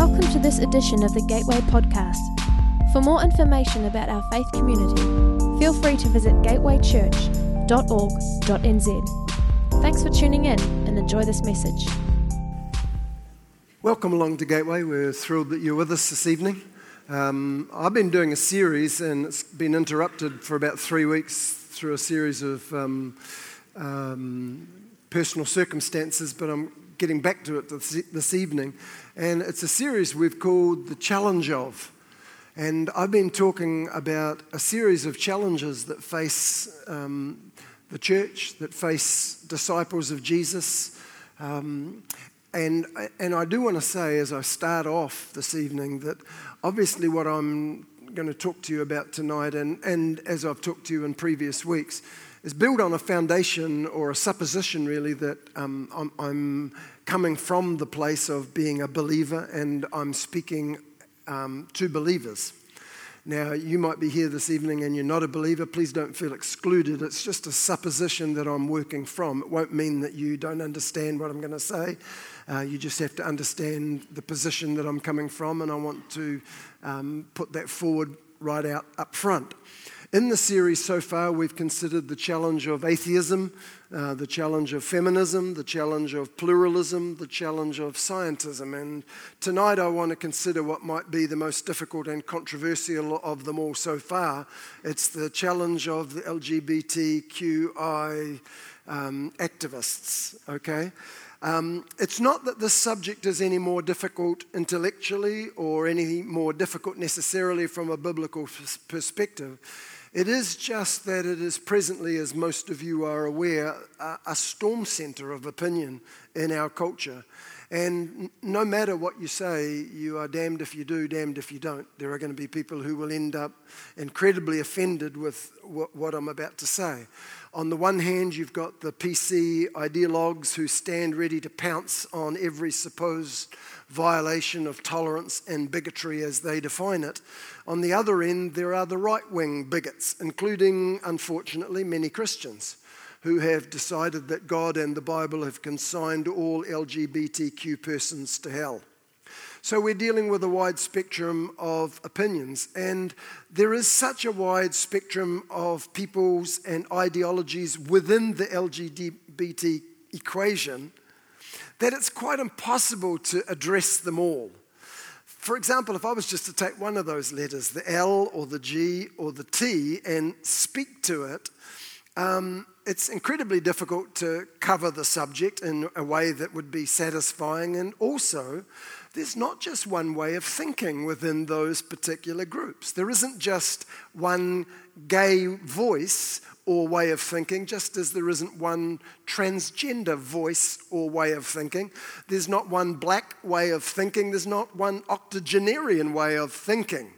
Welcome to this edition of the Gateway Podcast. For more information about our faith community, feel free to visit gatewaychurch.org.nz. Thanks for tuning in and enjoy this message. Welcome along to Gateway. We're thrilled that you're with us this evening. I've been doing a series, and it's been interrupted for about 3 weeks through a series of personal circumstances, but I'm getting back to it this evening, and it's a series we've called The Challenge Of, and I've been talking about a series of challenges that face the church, that face disciples of Jesus, and I do want to say as I start off this evening that obviously what I'm going to talk to you about tonight, and as I've talked to you in previous weeks, is built on a foundation or a supposition, really, that I'm coming from the place of being a believer, and I'm speaking to believers. Now, you might be here this evening and you're not a believer. Please don't feel excluded. It's just a supposition that I'm working from. It won't mean that you don't understand what I'm going to say. You just have to understand the position that I'm coming from, and I want to put that forward right out up front. In the series so far, we've considered the challenge of atheism, the challenge of feminism, the challenge of pluralism, the challenge of scientism. And tonight I want to consider what might be the most difficult and controversial of them all so far. It's the challenge of the LGBTQI activists, okay? It's not that this subject is any more difficult intellectually or any more difficult necessarily from a biblical perspective. It is just that it is presently, as most of you are aware, a storm center of opinion in our culture. And no matter what you say, you are damned if you do, damned if you don't. There are going to be people who will end up incredibly offended with what I'm about to say. On the one hand, you've got the PC ideologues who stand ready to pounce on every supposed violation of tolerance and bigotry as they define it. On the other end, there are the right-wing bigots, including, unfortunately, many Christians, who have decided that God and the Bible have consigned all LGBTQ persons to hell. So we're dealing with a wide spectrum of opinions, and there is such a wide spectrum of peoples and ideologies within the LGBT equation that it's quite impossible to address them all. For example, if I was just to take one of those letters, the L or the G or the T, and speak to it, it's incredibly difficult to cover the subject in a way that would be satisfying, and also there's not just one way of thinking within those particular groups. There isn't just one gay voice or way of thinking, just as there isn't one transgender voice or way of thinking. There's not one black way of thinking. There's not one octogenarian way of thinking.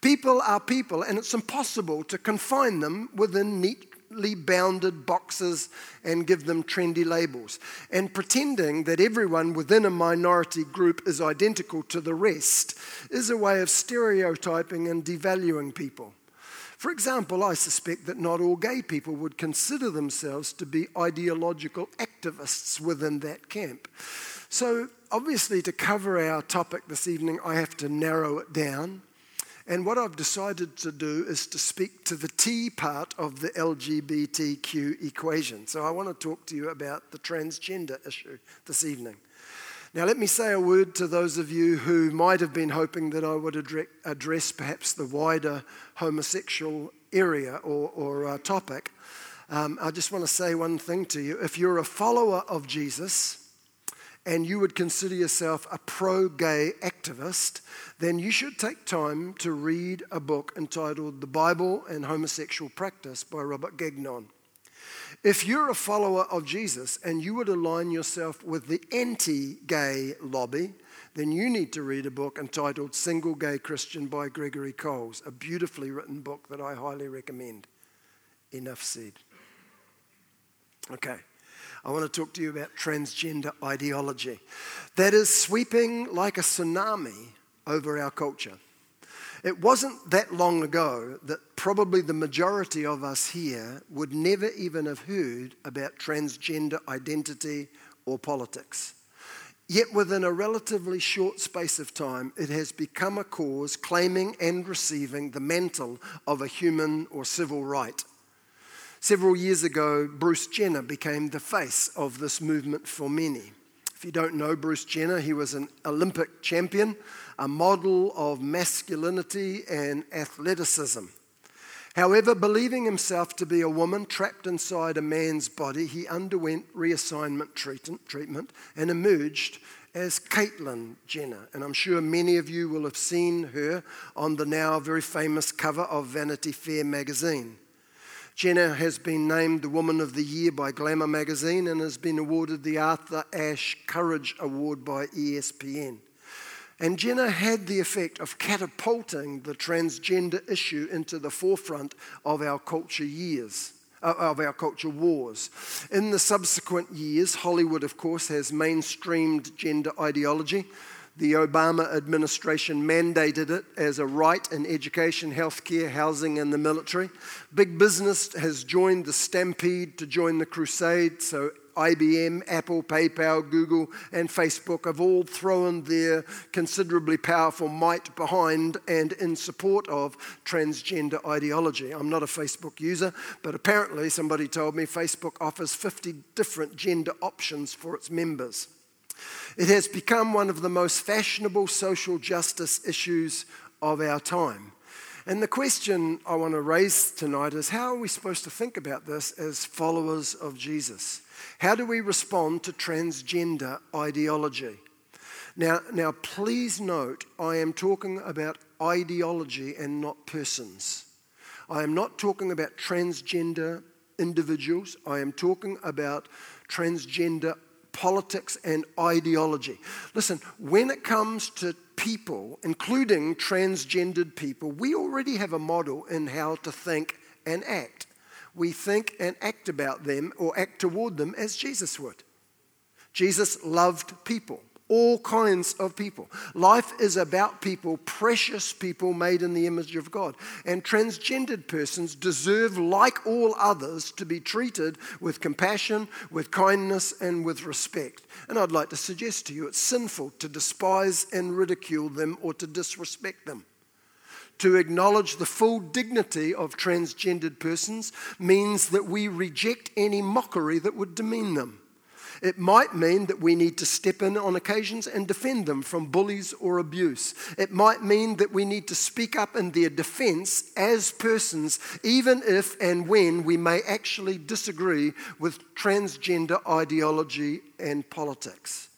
People are people, and it's impossible to confine them within neatly bounded boxes and give them trendy labels. And pretending that everyone within a minority group is identical to the rest is a way of stereotyping and devaluing people. For example, I suspect that not all gay people would consider themselves to be ideological activists within that camp. So obviously, to cover our topic this evening, I have to narrow it down. And what I've decided to do is to speak to the T part of the LGBTQ equation. So I want to talk to you about the transgender issue this evening. Now, let me say a word to those of you who might have been hoping that I would address perhaps the wider homosexual area or topic. I just want to say one thing to you. If you're a follower of Jesus, and you would consider yourself a pro-gay activist, then you should take time to read a book entitled The Bible and Homosexual Practice by Robert Gagnon. If you're a follower of Jesus and you would align yourself with the anti-gay lobby, then you need to read a book entitled Single Gay Christian by Gregory Coles, a beautifully written book that I highly recommend. Enough said. Okay. I want to talk to you about transgender ideology that is sweeping like a tsunami over our culture. It wasn't that long ago that probably the majority of us here would never even have heard about transgender identity or politics. Yet within a relatively short space of time, it has become a cause claiming and receiving the mantle of a human or civil right. Several years ago, Bruce Jenner became the face of this movement for many. If you don't know Bruce Jenner, he was an Olympic champion, a model of masculinity and athleticism. However, believing himself to be a woman trapped inside a man's body, he underwent reassignment treatment and emerged as Caitlyn Jenner. And I'm sure many of you will have seen her on the now very famous cover of Vanity Fair magazine. Jenner has been named the Woman of the Year by Glamour magazine and has been awarded the Arthur Ashe Courage Award by ESPN. And Jenner had the effect of catapulting the transgender issue into the forefront of our culture wars. In the subsequent years, Hollywood, of course, has mainstreamed gender ideology. The Obama administration mandated it as a right in education, healthcare, housing, and the military. Big business has joined the stampede to join the crusade, so IBM, Apple, PayPal, Google, and Facebook have all thrown their considerably powerful might behind and in support of transgender ideology. I'm not a Facebook user, but apparently somebody told me Facebook offers 50 different gender options for its members. It has become one of the most fashionable social justice issues of our time. And the question I want to raise tonight is, how are we supposed to think about this as followers of Jesus? How do we respond to transgender ideology? Now, please note, I am talking about ideology and not persons. I am not talking about transgender individuals. I am talking about transgender politics and ideology. Listen, when it comes to people, including transgendered people, we already have a model in how to think and act. We think and act about them or act toward them as Jesus would. Jesus loved people, all kinds of people. Life is about people, precious people made in the image of God. And transgendered persons deserve, like all others, to be treated with compassion, with kindness, and with respect. And I'd like to suggest to you it's sinful to despise and ridicule them or to disrespect them. To acknowledge the full dignity of transgendered persons means that we reject any mockery that would demean them. It might mean that we need to step in on occasions and defend them from bullies or abuse. It might mean that we need to speak up in their defense as persons, even if and when we may actually disagree with transgender ideology and politics.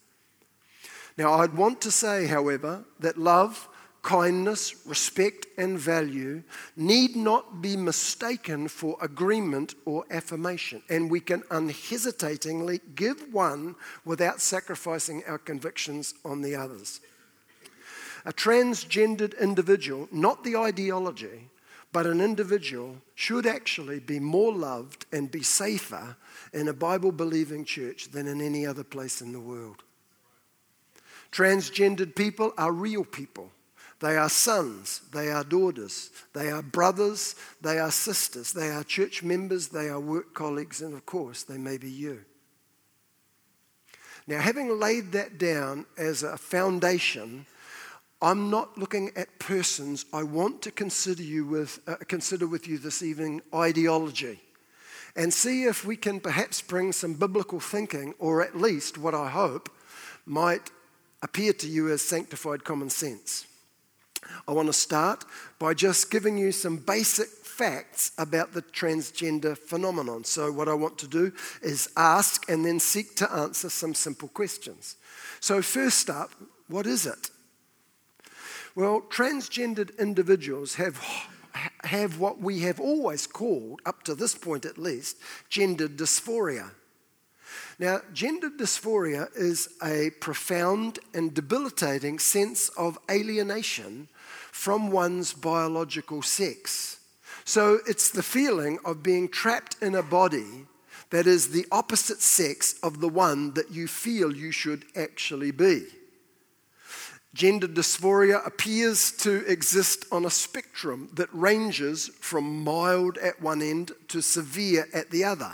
Now, I'd want to say, however, that love, kindness, respect, and value need not be mistaken for agreement or affirmation, and we can unhesitatingly give one without sacrificing our convictions on the others. A transgendered individual, not the ideology, but an individual should actually be more loved and be safer in a Bible-believing church than in any other place in the world. Transgendered people are real people. They are sons, they are daughters, they are brothers, they are sisters, they are church members, they are work colleagues, and of course, they may be you. Now, having laid that down as a foundation, I'm not looking at persons. I want to consider with you this evening ideology and see if we can perhaps bring some biblical thinking, or at least what I hope might appear to you as sanctified common sense. I want to start by just giving you some basic facts about the transgender phenomenon. So what I want to do is ask and then seek to answer some simple questions. So first up, what is it? Well, transgendered individuals have what we have always called, up to this point at least, gender dysphoria. Now, gender dysphoria is a profound and debilitating sense of alienation from one's biological sex. So it's the feeling of being trapped in a body that is the opposite sex of the one that you feel you should actually be. Gender dysphoria appears to exist on a spectrum that ranges from mild at one end to severe at the other.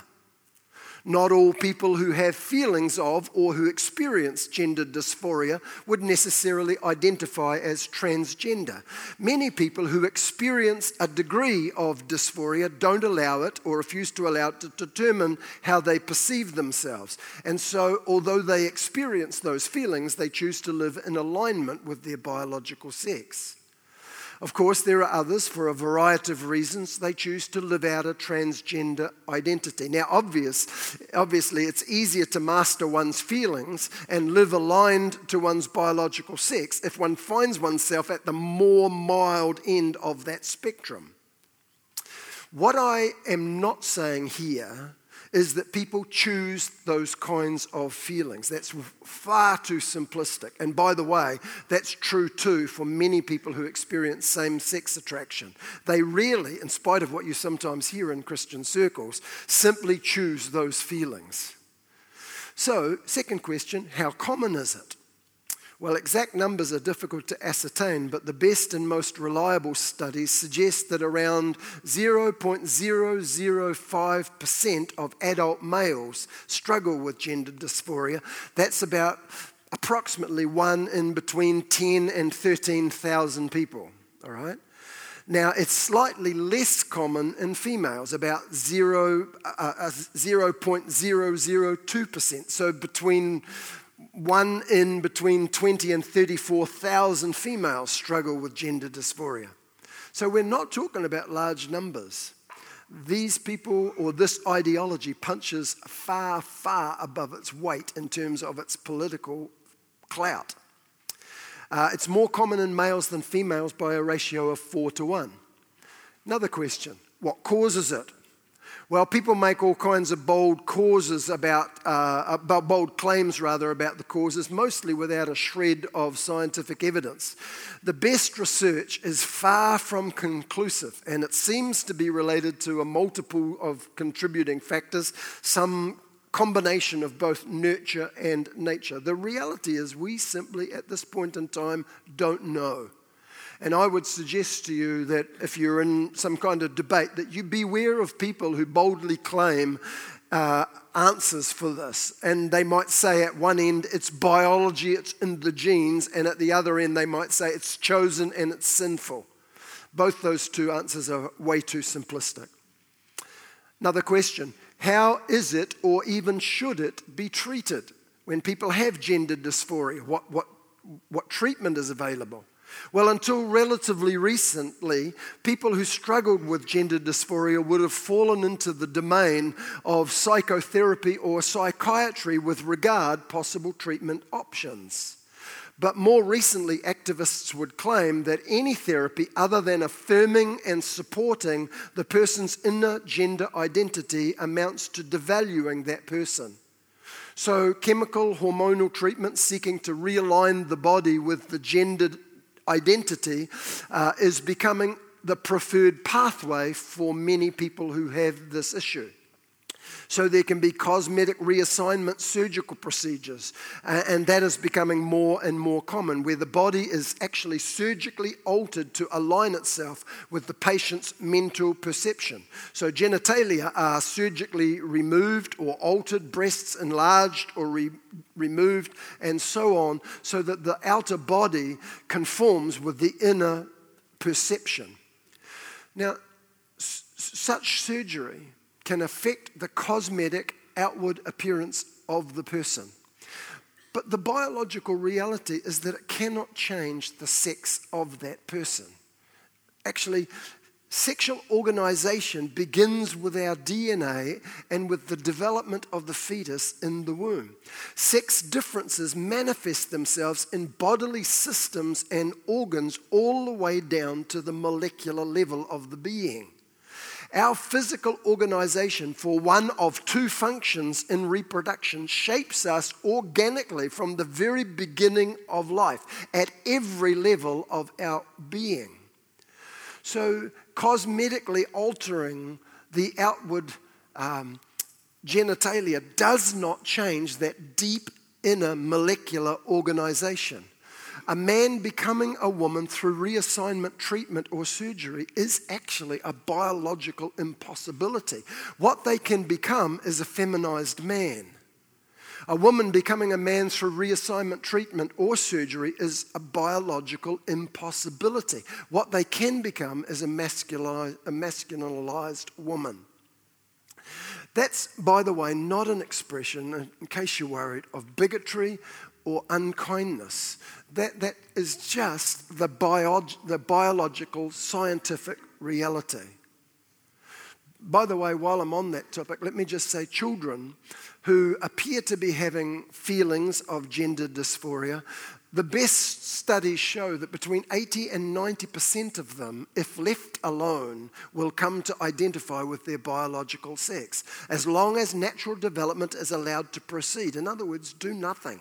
Not all people who have feelings of or who experience gender dysphoria would necessarily identify as transgender. Many people who experience a degree of dysphoria don't allow it or refuse to allow it to determine how they perceive themselves. And so, although they experience those feelings, they choose to live in alignment with their biological sex. Of course, there are others, for a variety of reasons, they choose to live out a transgender identity. Now, obviously, it's easier to master one's feelings and live aligned to one's biological sex if one finds oneself at the more mild end of that spectrum. What I am not saying here is that people choose those kinds of feelings. That's far too simplistic. And by the way, that's true too for many people who experience same-sex attraction. They rarely, in spite of what you sometimes hear in Christian circles, simply choose those feelings. So, second question, how common is it? Well, exact numbers are difficult to ascertain, but the best and most reliable studies suggest that around 0.005% of adult males struggle with gender dysphoria. That's about approximately one in between 10 and 13,000 people, all right? Now, it's slightly less common in females, about 0.002%, so one in between 20 and 34,000 females struggle with gender dysphoria. So we're not talking about large numbers. These people, or this ideology, punches far, far above its weight in terms of its political clout. It's more common in males than females by a ratio of 4 to 1. Another question, what causes it? Well, people make all kinds of bold claims about the causes, mostly without a shred of scientific evidence. The best research is far from conclusive, and it seems to be related to a multiple of contributing factors, some combination of both nurture and nature. The reality is we simply, at this point in time, don't know. And I would suggest to you that if you're in some kind of debate, that you beware of people who boldly claim answers for this. And they might say at one end, it's biology, it's in the genes, and at the other end, they might say it's chosen and it's sinful. Both those two answers are way too simplistic. Another question, how is it or even should it be treated when people have gender dysphoria? What treatment is available? Well, until relatively recently, people who struggled with gender dysphoria would have fallen into the domain of psychotherapy or psychiatry with regard to possible treatment options. But more recently, activists would claim that any therapy other than affirming and supporting the person's inner gender identity amounts to devaluing that person. So chemical hormonal treatment seeking to realign the body with the gendered identity is becoming the preferred pathway for many people who have this issue. So there can be cosmetic reassignment surgical procedures, and that is becoming more and more common, where the body is actually surgically altered to align itself with the patient's mental perception. So genitalia are surgically removed or altered, breasts enlarged or removed, and so on, so that the outer body conforms with the inner perception. Now, such surgery can affect the cosmetic outward appearance of the person. But the biological reality is that it cannot change the sex of that person. Actually, sexual organization begins with our DNA and with the development of the fetus in the womb. Sex differences manifest themselves in bodily systems and organs all the way down to the molecular level of the being. Our physical organization for one of two functions in reproduction shapes us organically from the very beginning of life at every level of our being. So cosmetically altering the outward genitalia does not change that deep inner molecular organization. a man becoming a woman through reassignment, treatment, or surgery is actually a biological impossibility. What they can become is a feminized man. A woman becoming a man through reassignment, treatment, or surgery is a biological impossibility. What they can become is a masculinized woman. That's, by the way, not an expression, in case you're worried, of bigotry or unkindness. That is just the biological, scientific reality. By the way, while I'm on that topic, let me just say children who appear to be having feelings of gender dysphoria, the best studies show that between 80 and 90% of them, if left alone, will come to identify with their biological sex, as long as natural development is allowed to proceed. In other words, do nothing.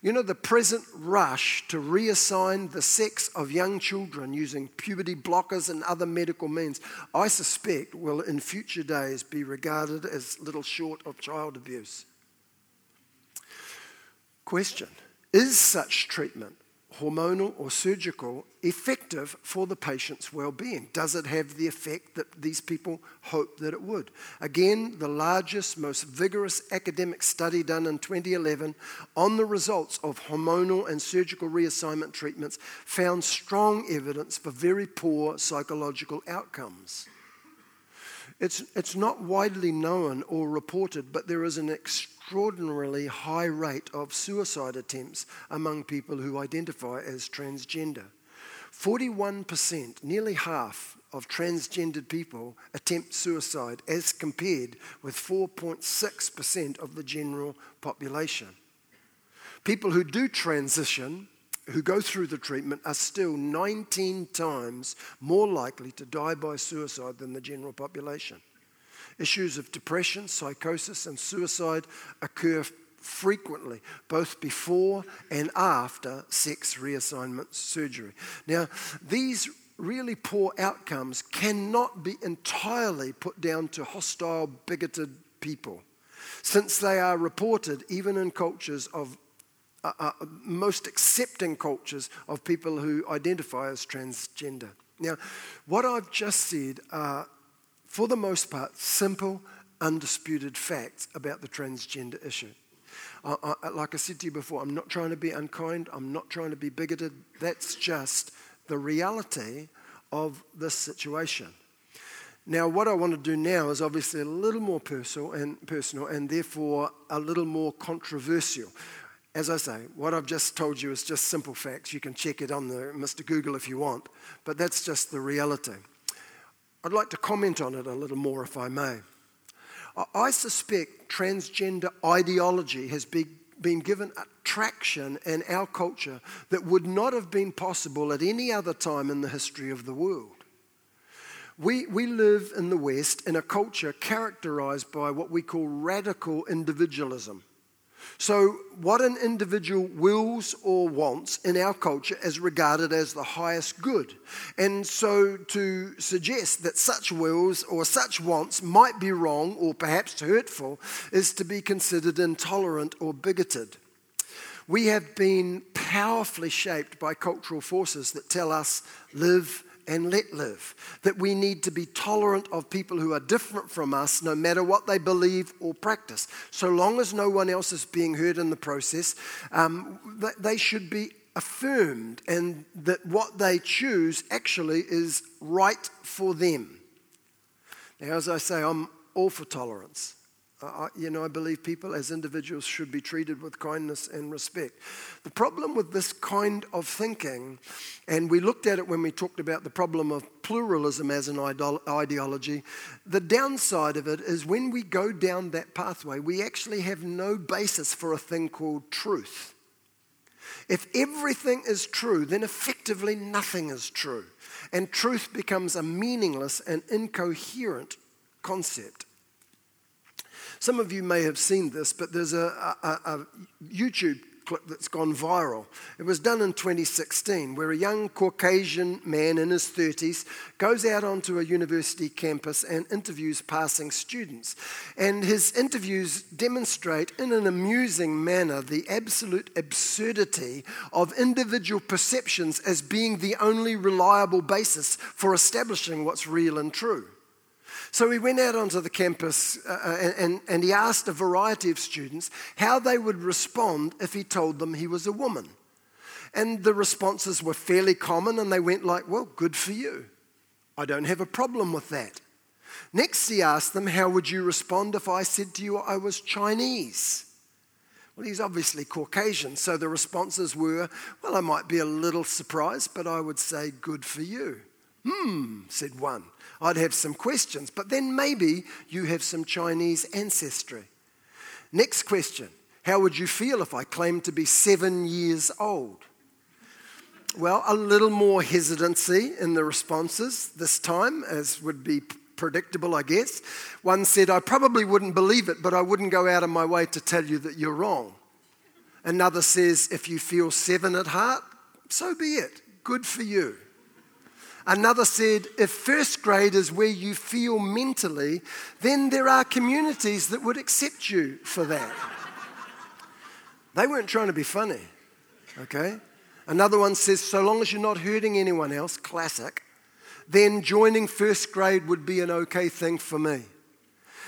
You know, the present rush to reassign the sex of young children using puberty blockers and other medical means, I suspect will in future days be regarded as little short of child abuse. Question: is such treatment, hormonal or surgical, effective for the patient's well-being? Does it have the effect that these people hope that it would? Again, the largest, most vigorous academic study done in 2011 on the results of hormonal and surgical reassignment treatments found strong evidence for very poor psychological outcomes. It's not widely known or reported, but there is an extraordinarily high rate of suicide attempts among people who identify as transgender. 41%, nearly half, of transgendered people attempt suicide as compared with 4.6% of the general population. People who do transition, who go through the treatment, are still 19 times more likely to die by suicide than the general population. Issues of depression, psychosis, and suicide occur frequently, both before and after sex reassignment surgery. Now, these really poor outcomes cannot be entirely put down to hostile, bigoted people, since they are reported even in cultures of most accepting cultures of people who identify as transgender. Now, what I've just said are, for the most part, simple, undisputed facts about the transgender issue. Like I said to you before, I'm not trying to be unkind, I'm not trying to be bigoted, that's just the reality of this situation. Now, what I want to do now is obviously a little more personal and therefore a little more controversial. As I say, what I've just told you is just simple facts. You can check it on the Mr. Google if you want, but that's just the reality. I'd like to comment on it a little more, if I may. I suspect transgender ideology has been given a traction in our culture that would not have been possible at any other time in the history of the world. We live in the West in a culture characterized by what we call radical individualism. So what an individual wills or wants in our culture is regarded as the highest good. And so to suggest that such wills or such wants might be wrong or perhaps hurtful is to be considered intolerant or bigoted. We have been powerfully shaped by cultural forces that tell us live and let live, that we need to be tolerant of people who are different from us no matter what they believe or practice. So long as no one else is being hurt in the process, they should be affirmed, and that what they choose actually is right for them. Now, as I say, I'm all for tolerance. I believe people as individuals should be treated with kindness and respect. The problem with this kind of thinking, and we looked at it when we talked about the problem of pluralism as an ideology, the downside of it is when we go down that pathway, we actually have no basis for a thing called truth. If everything is true, then effectively nothing is true, and truth becomes a meaningless and incoherent concept. Some of you may have seen this, but there's a YouTube clip that's gone viral. It was done in 2016, where a young Caucasian man in his 30s goes out onto a university campus and interviews passing students. And his interviews demonstrate in an amusing manner the absolute absurdity of individual perceptions as being the only reliable basis for establishing what's real and true. So he went out onto the campus and he asked a variety of students how they would respond if he told them he was a woman. And the responses were fairly common, and they went like, well, good for you. I don't have a problem with that. Next he asked them, how would you respond if I said to you I was Chinese? Well, he's obviously Caucasian, so the responses were, well, I might be a little surprised, but I would say good for you. Said one. I'd have some questions, but then maybe you have some Chinese ancestry. Next question, how would you feel if I claimed to be 7 years old? Well, a little more hesitancy in the responses this time, as would be predictable, I guess. One said, I probably wouldn't believe it, but I wouldn't go out of my way to tell you that you're wrong. Another says, if you feel seven at heart, so be it, good for you. Another said, if first grade is where you feel mentally, then there are communities that would accept you for that. They weren't trying to be funny, okay? Another one says, so long as you're not hurting anyone else, classic, then joining first grade would be an okay thing for me.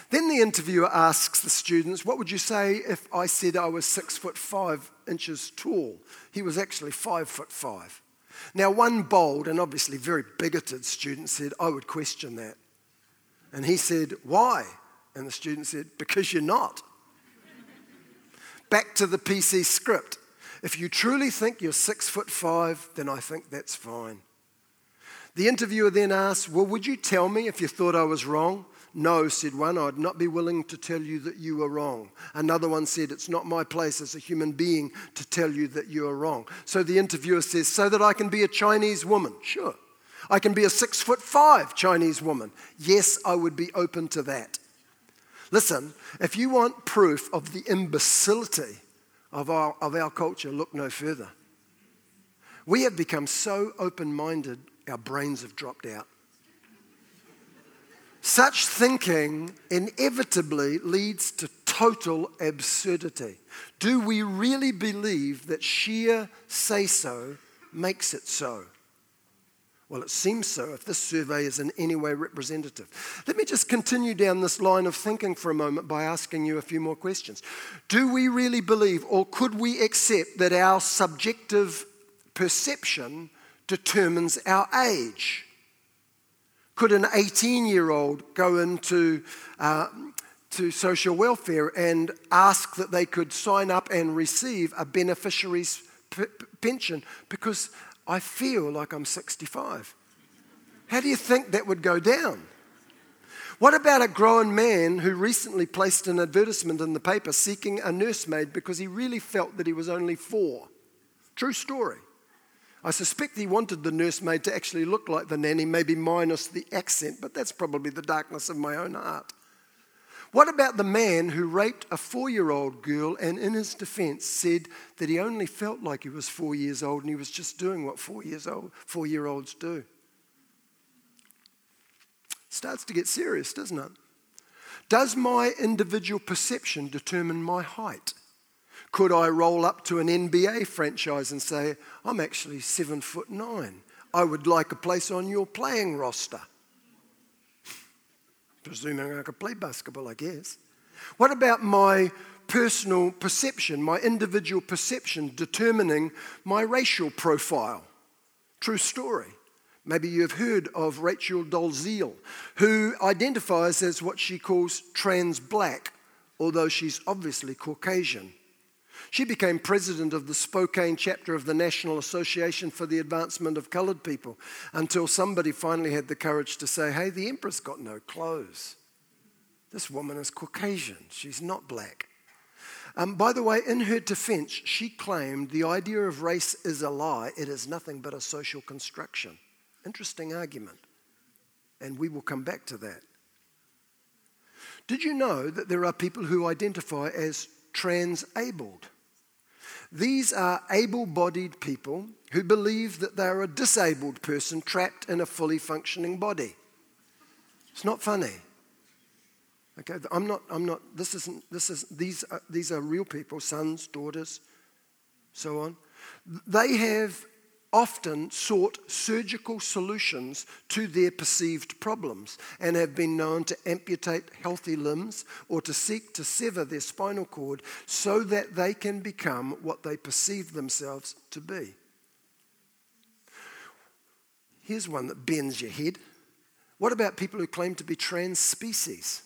Then the interviewer asks the students, what would you say if I said I was 6'5" tall? He was actually 5'5". Now, one bold and obviously very bigoted student said, I would question that. And he said, why? And the student said, because you're not. Back to the PC script. If you truly think you're 6'5", then I think that's fine. The interviewer then asked, well, would you tell me if you thought I was wrong? No, said one, I'd not be willing to tell you that you were wrong. Another one said, it's not my place as a human being to tell you that you are wrong. So the interviewer says, so that I can be a Chinese woman? Sure. I can be a 6'5" Chinese woman? Yes, I would be open to that. Listen, if you want proof of the imbecility of our culture, look no further. We have become so open-minded, our brains have dropped out. Such thinking inevitably leads to total absurdity. Do we really believe that sheer say-so makes it so? Well, it seems so if this survey is in any way representative. Let me just continue down this line of thinking for a moment by asking you a few more questions. Do we really believe, or could we accept, that our subjective perception determines our age? Could an 18-year-old go into to social welfare and ask that they could sign up and receive a beneficiary's pension because I feel like I'm 65? How do you think that would go down? What about a grown man who recently placed an advertisement in the paper seeking a nursemaid because he really felt that he was only 4? True story. I suspect he wanted the nursemaid to actually look like the nanny, maybe minus the accent, but that's probably the darkness of my own heart. What about the man who raped a 4-year-old girl and in his defense said that he only felt like he was 4 years old and he was just doing what 4-year-olds do? Starts to get serious, doesn't it? Does my individual perception determine my height? Could I roll up to an NBA franchise and say, I'm actually 7'9". I would like a place on your playing roster. Presuming I could play basketball, I guess. What about my personal perception, my individual perception determining my racial profile? True story. Maybe you've heard of Rachel Dolezal, who identifies as what she calls trans black, although she's obviously Caucasian. She became president of the Spokane chapter of the National Association for the Advancement of Colored People until somebody finally had the courage to say, hey, the emperor's got no clothes. This woman is Caucasian. She's not black. By the way, in her defense, she claimed the idea of race is a lie. It is nothing but a social construction. Interesting argument. And we will come back to that. Did you know that there are people who identify as trans-abled? These are able-bodied people who believe that they are a disabled person trapped in a fully functioning body. It's not funny. Okay, I'm not. These are real people, sons, daughters, so on. They have often sought surgical solutions to their perceived problems and have been known to amputate healthy limbs or to seek to sever their spinal cord so that they can become what they perceive themselves to be. Here's one that bends your head. What about people who claim to be trans species?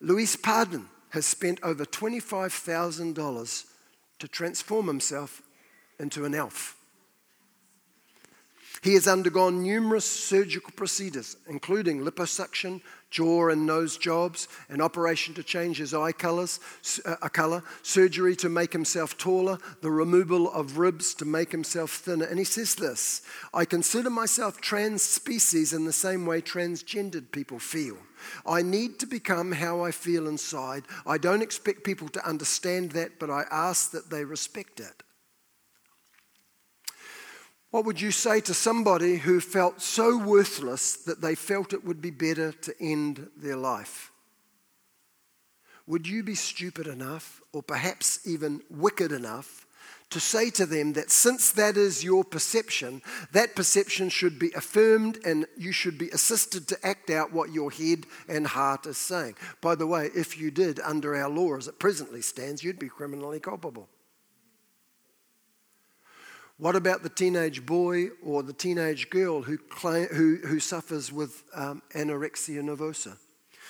Luis Pardon has spent over $25,000 to transform himself into an elf. He has undergone numerous surgical procedures, including liposuction, jaw and nose jobs, an operation to change his eye color, surgery to make himself taller, the removal of ribs to make himself thinner. And he says this: I consider myself trans species in the same way transgendered people feel. I need to become how I feel inside. I don't expect people to understand that, but I ask that they respect it. What would you say to somebody who felt so worthless that they felt it would be better to end their life? Would you be stupid enough, or perhaps even wicked enough, to say to them that since that is your perception, that perception should be affirmed and you should be assisted to act out what your head and heart is saying? By the way, if you did, under our law as it presently stands, you'd be criminally culpable. What about the teenage boy or the teenage girl who suffers with anorexia nervosa,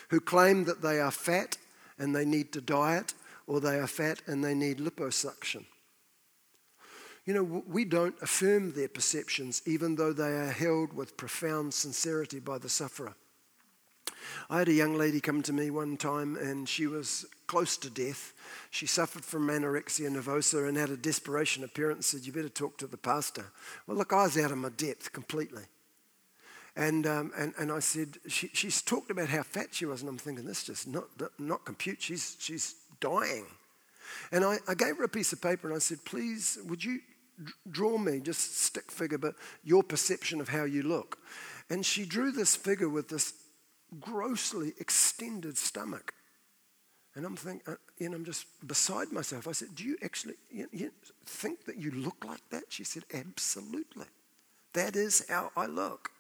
who claim that they are fat and they need to diet, or they are fat and they need liposuction? You know, we don't affirm their perceptions, even though they are held with profound sincerity by the sufferer. I had a young lady come to me one time, and she was close to death. She suffered from anorexia nervosa and had a desperation appearance and said, you better talk to the pastor. Well, look, I was out of my depth completely. And I said, she's talked about how fat she was, and I'm thinking, this just not compute. She's dying. And I gave her a piece of paper, and I said, please, would you draw me, just stick figure, but your perception of how you look. And she drew this figure with this grossly extended stomach, and I'm thinking, and I'm just beside myself. I said, do you actually you think that you look like that? She said, absolutely, that is how I look.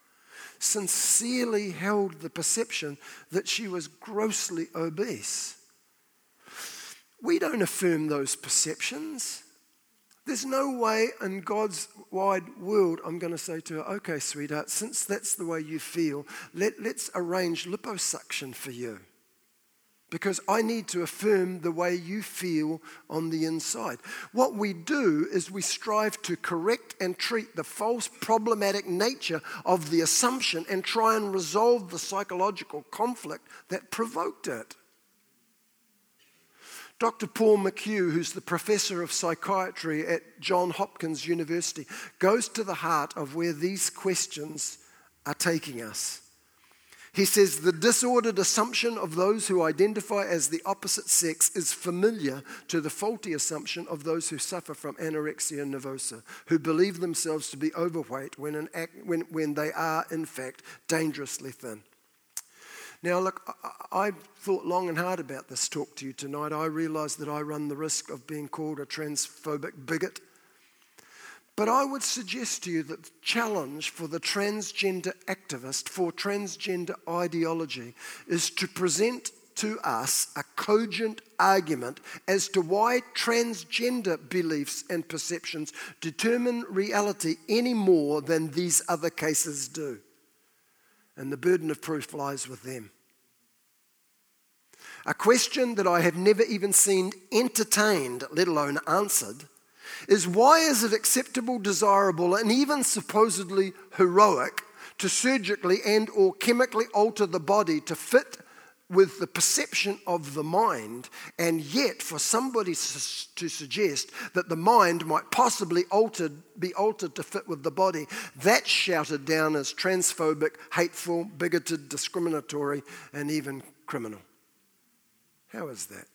Sincerely held the perception that she was grossly obese. We don't affirm those perceptions. There's no way in God's wide world I'm going to say to her, okay, sweetheart, since that's the way you feel, let's arrange liposuction for you, because I need to affirm the way you feel on the inside. What we do is we strive to correct and treat the false, problematic nature of the assumption and try and resolve the psychological conflict that provoked it. Dr. Paul McHugh, who's the professor of psychiatry at Johns Hopkins University, goes to the heart of where these questions are taking us. He says, the disordered assumption of those who identify as the opposite sex is familiar to the faulty assumption of those who suffer from anorexia nervosa, who believe themselves to be overweight when they are, in fact, dangerously thin. Now, look, I thought long and hard about this talk to you tonight. I realise that I run the risk of being called a transphobic bigot. But I would suggest to you that the challenge for the transgender activist, for transgender ideology, is to present to us a cogent argument as to why transgender beliefs and perceptions determine reality any more than these other cases do. And the burden of proof lies with them. A question that I have never even seen entertained, let alone answered, is why is it acceptable, desirable, and even supposedly heroic to surgically and or chemically alter the body to fit with the perception of the mind, and yet for somebody to suggest that the mind might possibly be altered to fit with the body, that's shouted down as transphobic, hateful, bigoted, discriminatory, and even criminal. How is that?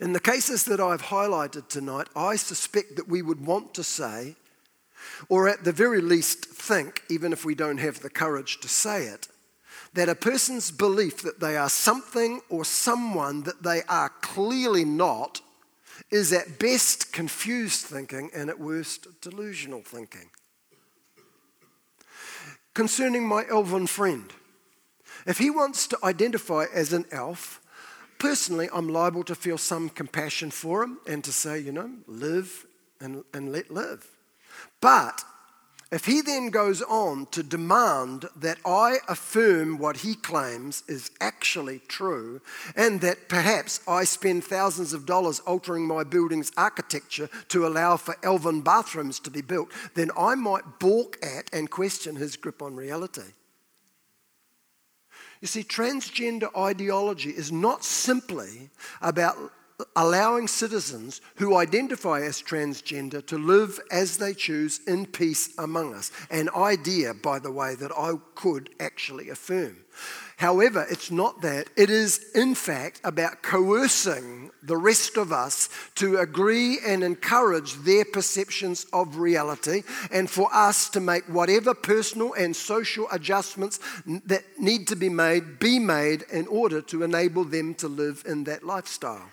In the cases that I've highlighted tonight, I suspect that we would want to say, or at the very least think, even if we don't have the courage to say it, that a person's belief that they are something or someone that they are clearly not is at best confused thinking and at worst delusional thinking. Concerning my elven friend, if he wants to identify as an elf, personally I'm liable to feel some compassion for him and to say, you know, live and let live. But if he then goes on to demand that I affirm what he claims is actually true, and that perhaps I spend thousands of dollars altering my building's architecture to allow for elven bathrooms to be built, then I might balk at and question his grip on reality. You see, transgender ideology is not simply about allowing citizens who identify as transgender to live as they choose in peace among us. An idea, by the way, that I could actually affirm. However, it's not that. It is, in fact, about coercing the rest of us to agree and encourage their perceptions of reality, and for us to make whatever personal and social adjustments that need to be made in order to enable them to live in that lifestyle.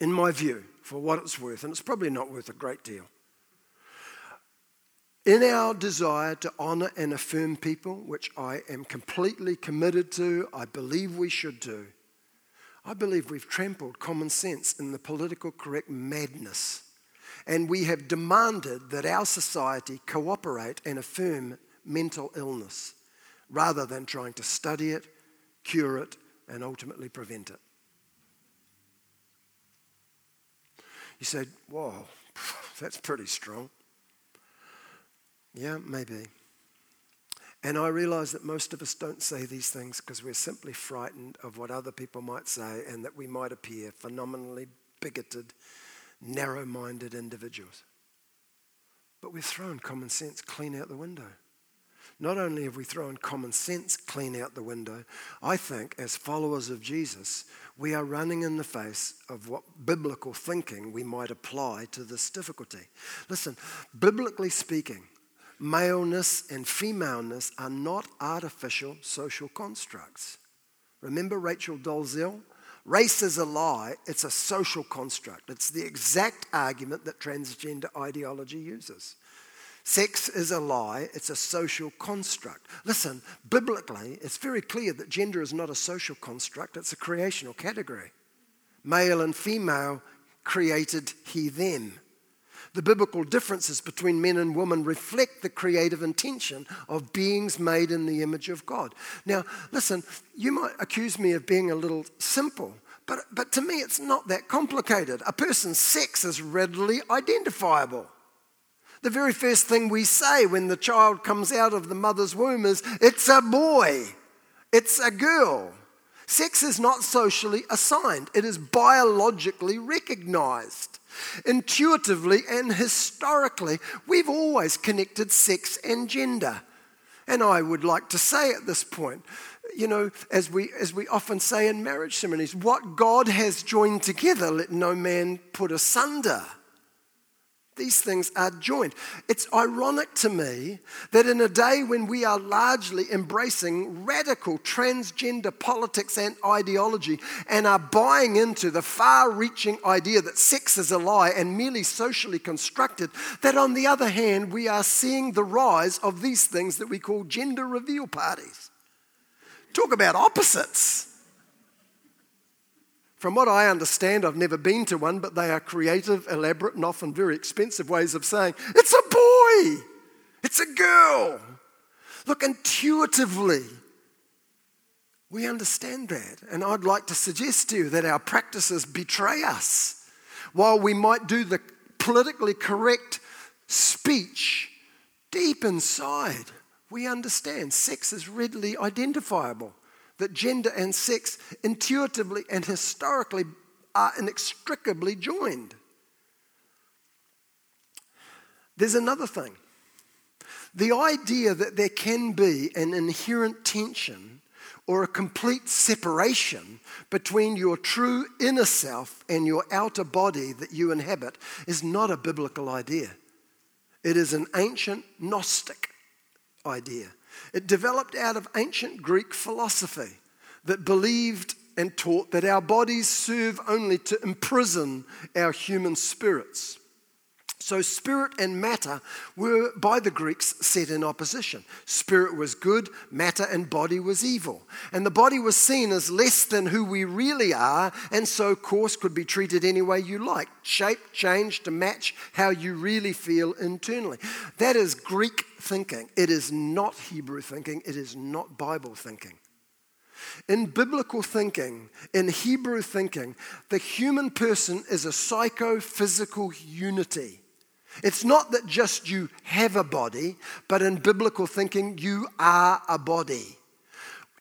In my view, for what it's worth, and it's probably not worth a great deal, in our desire to honour and affirm people, which I am completely committed to, I believe we should do, I believe we've trampled common sense in the political correct madness, and we have demanded that our society cooperate and affirm mental illness, rather than trying to study it, cure it, and ultimately prevent it. You say, whoa, that's pretty strong. Yeah, maybe. And I realise that most of us don't say these things because we're simply frightened of what other people might say and that we might appear phenomenally bigoted, narrow-minded individuals. But we've thrown common sense clean out the window. Not only have we thrown common sense clean out the window, I think as followers of Jesus, we are running in the face of what biblical thinking we might apply to this difficulty. Listen, biblically speaking, maleness and femaleness are not artificial social constructs. Remember Rachel Dolezal? Race is a lie, it's a social construct. It's the exact argument that transgender ideology uses. Sex is a lie, it's a social construct. Listen, biblically, it's very clear that gender is not a social construct, it's a creational category. Male and female created he them. The biblical differences between men and women reflect the creative intention of beings made in the image of God. Now, listen, you might accuse me of being a little simple, but to me it's not that complicated. A person's sex is readily identifiable. The very first thing we say when the child comes out of the mother's womb is, it's a boy, it's a girl. Sex is not socially assigned. It is biologically recognized. Intuitively and historically, we've always connected sex and gender. And I would like to say at this point, you know, as we often say in marriage ceremonies, what God has joined together, let no man put asunder. These things are joined. It's ironic to me that in a day when we are largely embracing radical transgender politics and ideology and are buying into the far-reaching idea that sex is a lie and merely socially constructed, that on the other hand, we are seeing the rise of these things that we call gender reveal parties. Talk about opposites. From what I understand, I've never been to one, but they are creative, elaborate, and often very expensive ways of saying, it's a boy, it's a girl. Look, intuitively, we understand that. And I'd like to suggest to you that our practices betray us. While we might do the politically correct speech, deep inside, we understand sex is readily identifiable. That gender and sex intuitively and historically are inextricably joined. There's another thing. The idea that there can be an inherent tension or a complete separation between your true inner self and your outer body that you inhabit is not a biblical idea. It is an ancient Gnostic idea. It developed out of ancient Greek philosophy that believed and taught that our bodies serve only to imprison our human spirits. So spirit and matter were, by the Greeks, set in opposition. Spirit was good, matter and body was evil. And the body was seen as less than who we really are, and so, of course, could be treated any way you like. Shaped, changed to match how you really feel internally. That is Greek thinking. It is not Hebrew thinking. It is not Bible thinking. In biblical thinking, in Hebrew thinking, the human person is a psychophysical unity. It's not that just you have a body, but in biblical thinking, you are a body.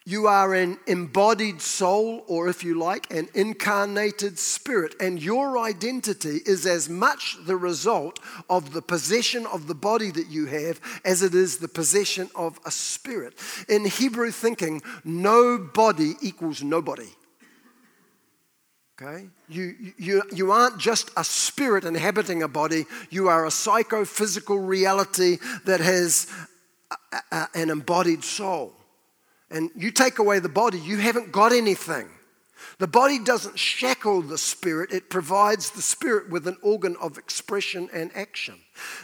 You are an embodied soul, or if you like, an incarnated spirit, and your identity is as much the result of the possession of the body that you have as it is the possession of a spirit. In Hebrew thinking, no body equals nobody. Okay? You aren't just a spirit inhabiting a body, you are a psychophysical reality that has an embodied soul. And you take away the body, you haven't got anything. The body doesn't shackle the spirit, it provides the spirit with an organ of expression and action.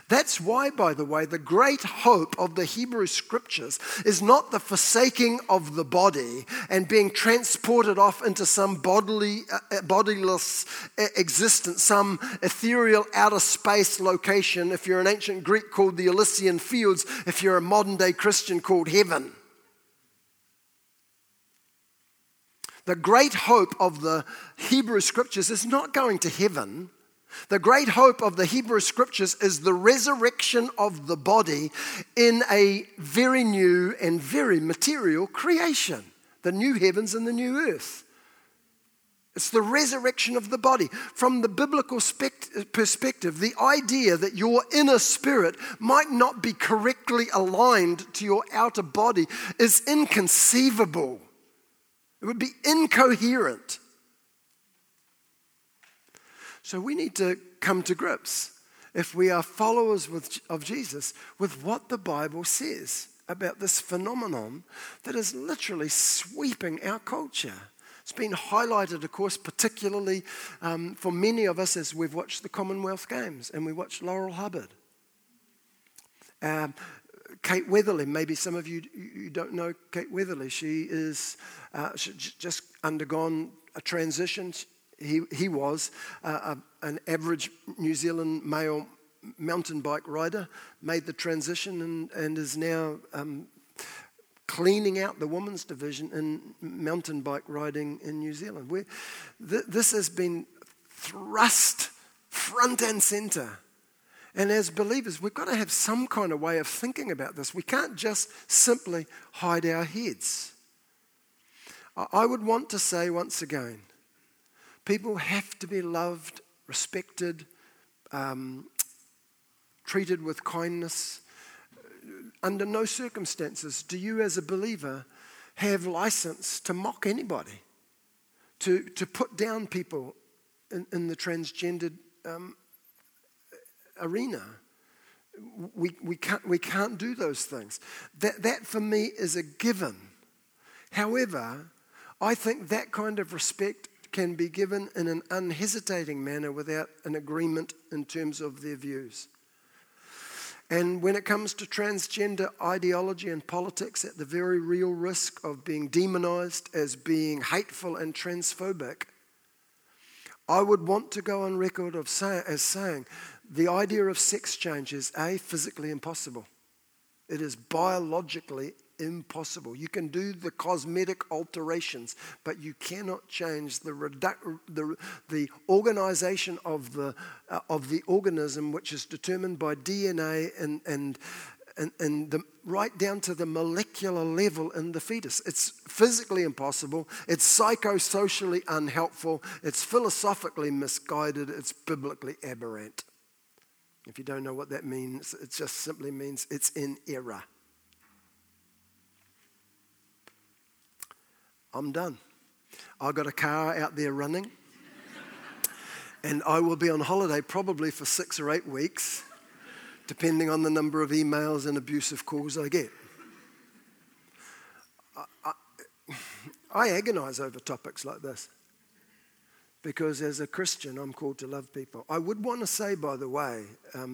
That's why, by the way, the great hope of the Hebrew Scriptures is not the forsaking of the body and being transported off into some bodiless existence, some ethereal outer space location, if you're an ancient Greek called the Elysian Fields, if you're a modern day Christian called heaven. The great hope of the Hebrew Scriptures is not going to heaven. The great hope of the Hebrew Scriptures is the resurrection of the body in a very new and very material creation, the new heavens and the new earth. It's the resurrection of the body. From the biblical perspective, the idea that your inner spirit might not be correctly aligned to your outer body is inconceivable. It would be incoherent. So we need to come to grips, if we are followers of Jesus, with what the Bible says about this phenomenon that is literally sweeping our culture. It's been highlighted, of course, particularly for many of us as we've watched the Commonwealth Games and we watched Laurel Hubbard. Kate Weatherly, maybe some of you don't know Kate Weatherly. She is just undergone a transition. He was an average New Zealand male mountain bike rider, made the transition and is now cleaning out the women's division in mountain bike riding in New Zealand. This has been thrust front and center. And as believers, we've got to have some kind of way of thinking about this. We can't just simply hide our heads. I would want to say once again, people have to be loved, respected, treated with kindness. Under no circumstances do you as a believer have license to mock anybody, to put down people in the transgendered arena. We can't do those things. That for me is a given. However, I think that kind of respect can be given in an unhesitating manner without an agreement in terms of their views. And when it comes to transgender ideology and politics, at the very real risk of being demonized as being hateful and transphobic, I would want to go on record as saying the idea of sex change is A, physically impossible. It is biologically impossible. You can do the cosmetic alterations, but you cannot change the organization of the organism, which is determined by DNA and right down to the molecular level in the fetus. It's physically impossible. It's psychosocially unhelpful. It's philosophically misguided. It's biblically aberrant. If you don't know what that means, it just simply means it's in error. I'm done. I've got a car out there running, and I will be on holiday probably for 6 or 8 weeks, depending on the number of emails and abusive calls I get. I agonize over topics like this, because as a Christian, I'm called to love people. I would want to say, by the way,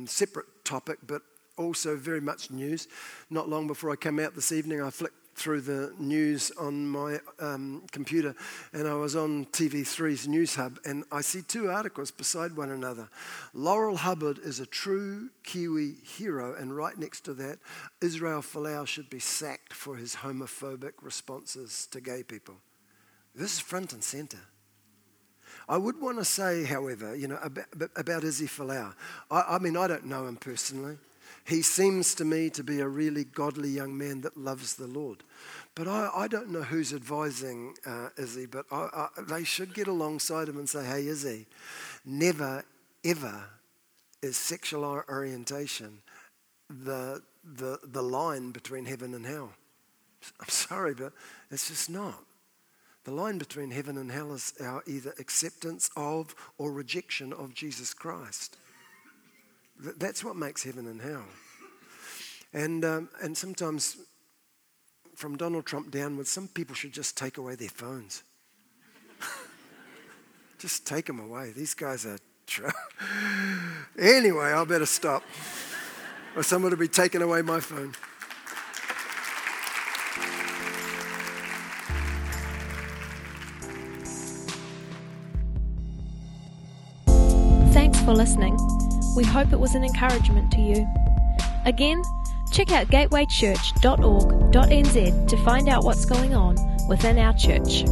separate topic, but also very much news. Not long before I came out this evening, I flicked through the news on my computer, and I was on TV3's News Hub, and I see two articles beside one another. Laurel Hubbard is a true Kiwi hero, and right next to that, Israel Folau should be sacked for his homophobic responses to gay people. This is front and center. I would want to say, however, you know, about Izzy Folau. I mean, I don't know him personally. He seems to me to be a really godly young man that loves the Lord. But I don't know who's advising Izzy, but they should get alongside him and say, hey, Izzy, never, ever is sexual orientation the line between heaven and hell. I'm sorry, but it's just not. The line between heaven and hell is our either acceptance of or rejection of Jesus Christ. That's what makes heaven and hell. And sometimes, from Donald Trump downwards, some people should just take away their phones. Just take them away. These guys are... Anyway, I better stop. Or someone will be taking away my phone. Thanks for listening. We hope it was an encouragement to you. Again, check out gatewaychurch.org.nz to find out what's going on within our church.